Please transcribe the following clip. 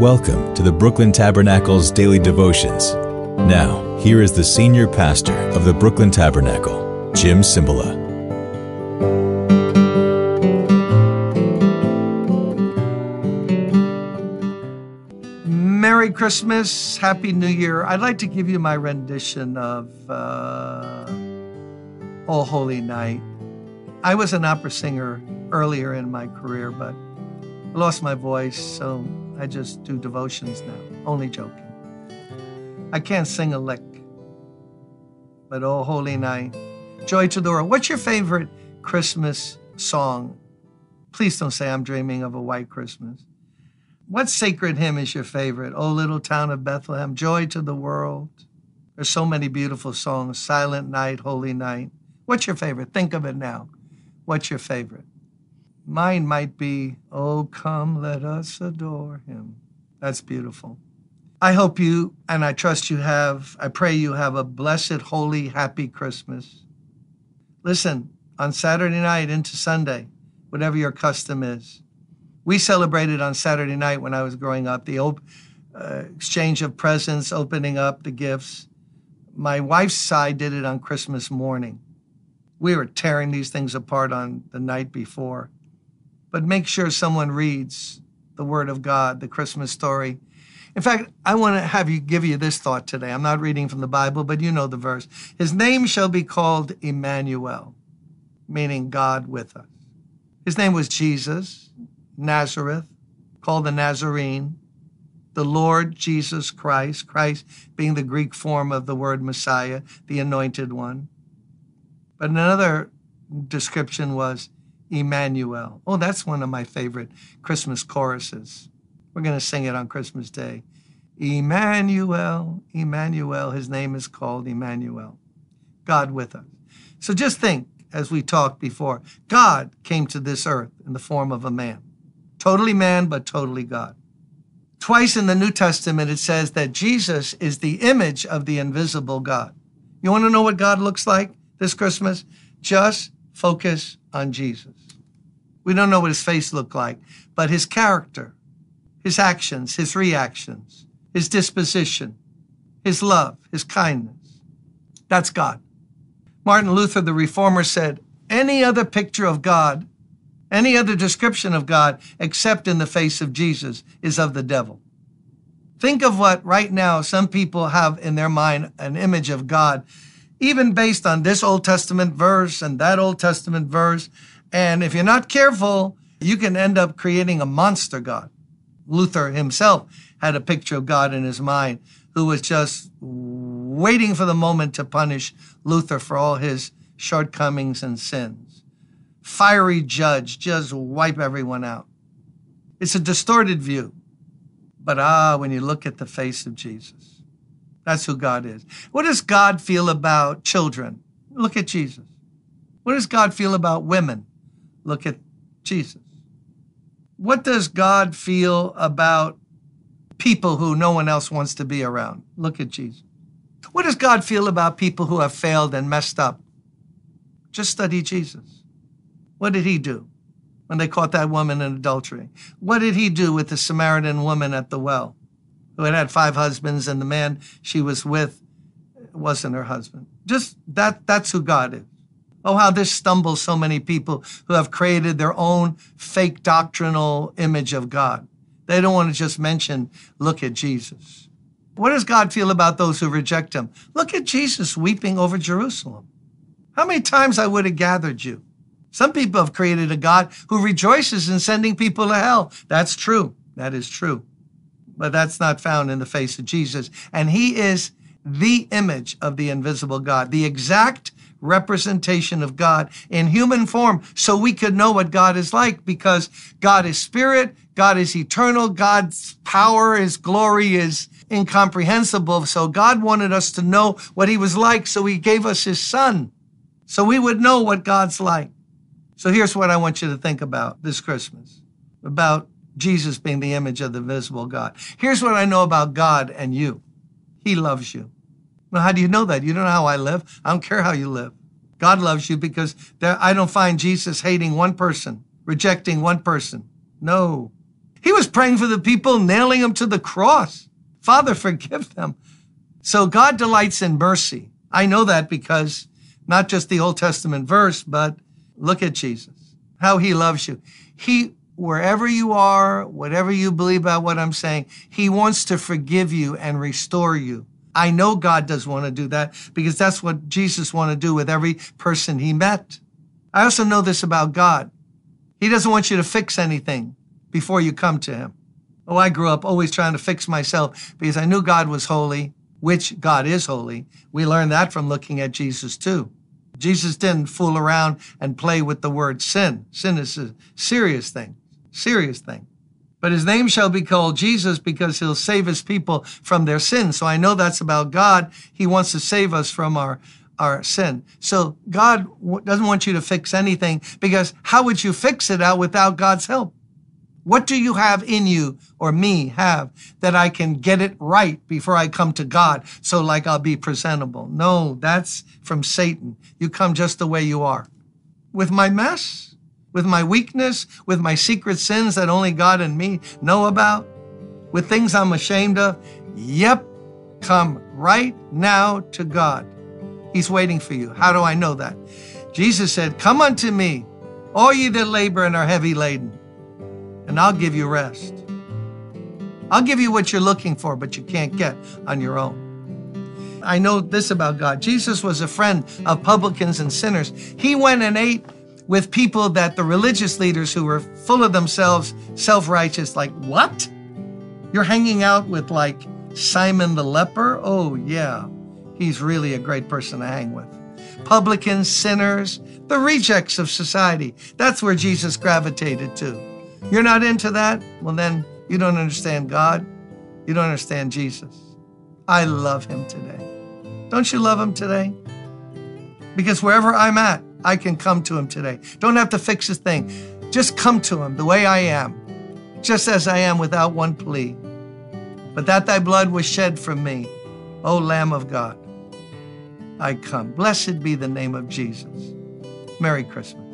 Welcome to the Brooklyn Tabernacle's Daily Devotions. Now, here is the Senior Pastor of the Brooklyn Tabernacle, Jim Cimbala. Merry Christmas, Happy New Year. I'd like to give you my rendition of O Holy Night. I was an opera singer earlier in my career, but I lost my voice, so I just do devotions now. Only joking. I can't sing a lick, but O Holy Night, joy to the world. What's your favorite Christmas song? Please don't say I'm dreaming of a white Christmas. What sacred hymn is your favorite? O Little Town of Bethlehem, joy to the world. There's so many beautiful songs, Silent Night, Holy Night. What's your favorite? Think of it now. What's your favorite? Mine might be, "Oh, come, let us adore him." That's beautiful. I hope you, and I trust you have, I pray you have a blessed, holy, happy Christmas. Listen, on Saturday night into Sunday, whatever your custom is, we celebrated on Saturday night when I was growing up, the exchange of presents, opening up the gifts. My wife's side did it on Christmas morning. We were tearing these things apart on the night before. But make sure someone reads the Word of God, the Christmas story. In fact, I want to give you this thought today. I'm not reading from the Bible, but you know the verse. His name shall be called Emmanuel, meaning God with us. His name was Jesus, Nazareth, called the Nazarene, the Lord Jesus Christ, Christ being the Greek form of the word Messiah, the Anointed One. But another description was Emmanuel. Oh, that's one of my favorite Christmas choruses. We're going to sing it on Christmas Day. Emmanuel, Emmanuel, his name is called Emmanuel, God with us. So just think, as we talked before, God came to this earth in the form of a man. Totally man, but totally God. Twice in the New Testament, it says that Jesus is the image of the invisible God. You want to know what God looks like this Christmas? Just focus on Jesus. We don't know what his face looked like, but his character, his actions, his reactions, his disposition, his love, his kindness. That's God. Martin Luther, the reformer, said, any other picture of God, any other description of God, except in the face of Jesus, is of the devil. Think of what right now some people have in their mind, an image of God, even based on this Old Testament verse and that Old Testament verse. And if you're not careful, you can end up creating a monster God. Luther himself had a picture of God in his mind who was just waiting for the moment to punish Luther for all his shortcomings and sins. Fiery judge, just wipe everyone out. It's a distorted view. But when you look at the face of Jesus, that's who God is. What does God feel about children? Look at Jesus. What does God feel about women? Look at Jesus. What does God feel about people who no one else wants to be around? Look at Jesus. What does God feel about people who have failed and messed up? Just study Jesus. What did he do when they caught that woman in adultery? What did he do with the Samaritan woman at the well, who had 5 husbands, and the man she was with wasn't her husband? Just that's who God is. Oh, how this stumbles so many people who have created their own fake doctrinal image of God. They don't want to just mention, look at Jesus. What does God feel about those who reject him? Look at Jesus weeping over Jerusalem. How many times I would have gathered you? Some people have created a God who rejoices in sending people to hell. That's true. That is true. But that's not found in the face of Jesus. And he is the image of the invisible God, the exact representation of God in human form, so we could know what God is like, because God is spirit, God is eternal, God's power, his glory is incomprehensible. So God wanted us to know what he was like, so he gave us his son, so we would know what God's like. So here's what I want you to think about this Christmas, about Jesus being the image of the visible God. Here's what I know about God and you. He loves you. Well, how do you know that? You don't know how I live. I don't care how you live. God loves you, because I don't find Jesus hating one person, rejecting one person. No. He was praying for the people nailing him to the cross. Father, forgive them. So God delights in mercy. I know that because not just the Old Testament verse, but look at Jesus, how he loves you. He, wherever you are, whatever you believe about what I'm saying, he wants to forgive you and restore you. I know God does want to do that because that's what Jesus wanted to do with every person he met. I also know this about God. He doesn't want you to fix anything before you come to him. Oh, I grew up always trying to fix myself because I knew God was holy, which God is holy. We learned that from looking at Jesus too. Jesus didn't fool around and play with the word sin. Sin is a serious thing, serious thing. But his name shall be called Jesus because he'll save his people from their sin. So I know that's about God. He wants to save us from our sin. So God doesn't want you to fix anything because how would you fix it out without God's help? What do you have in you or me have that I can get it right before I come to God so like I'll be presentable? No, that's from Satan. You come just the way you are. With my mess, with my weakness, with my secret sins that only God and me know about, with things I'm ashamed of, yep, come right now to God. He's waiting for you. How do I know that? Jesus said, come unto me, all ye that labor and are heavy laden, and I'll give you rest. I'll give you what you're looking for, but you can't get on your own. I know this about God. Jesus was a friend of publicans and sinners. He went and ate with people that the religious leaders who were full of themselves, self-righteous, like, what? You're hanging out with like Simon the leper? Oh yeah, he's really a great person to hang with. Publicans, sinners, the rejects of society. That's where Jesus gravitated to. You're not into that? Well, then you don't understand God. You don't understand Jesus. I love him today. Don't you love him today? Because wherever I'm at, I can come to him today. Don't have to fix a thing. Just come to him the way I am, just as I am without one plea. But that thy blood was shed for me, O Lamb of God, I come. Blessed be the name of Jesus. Merry Christmas.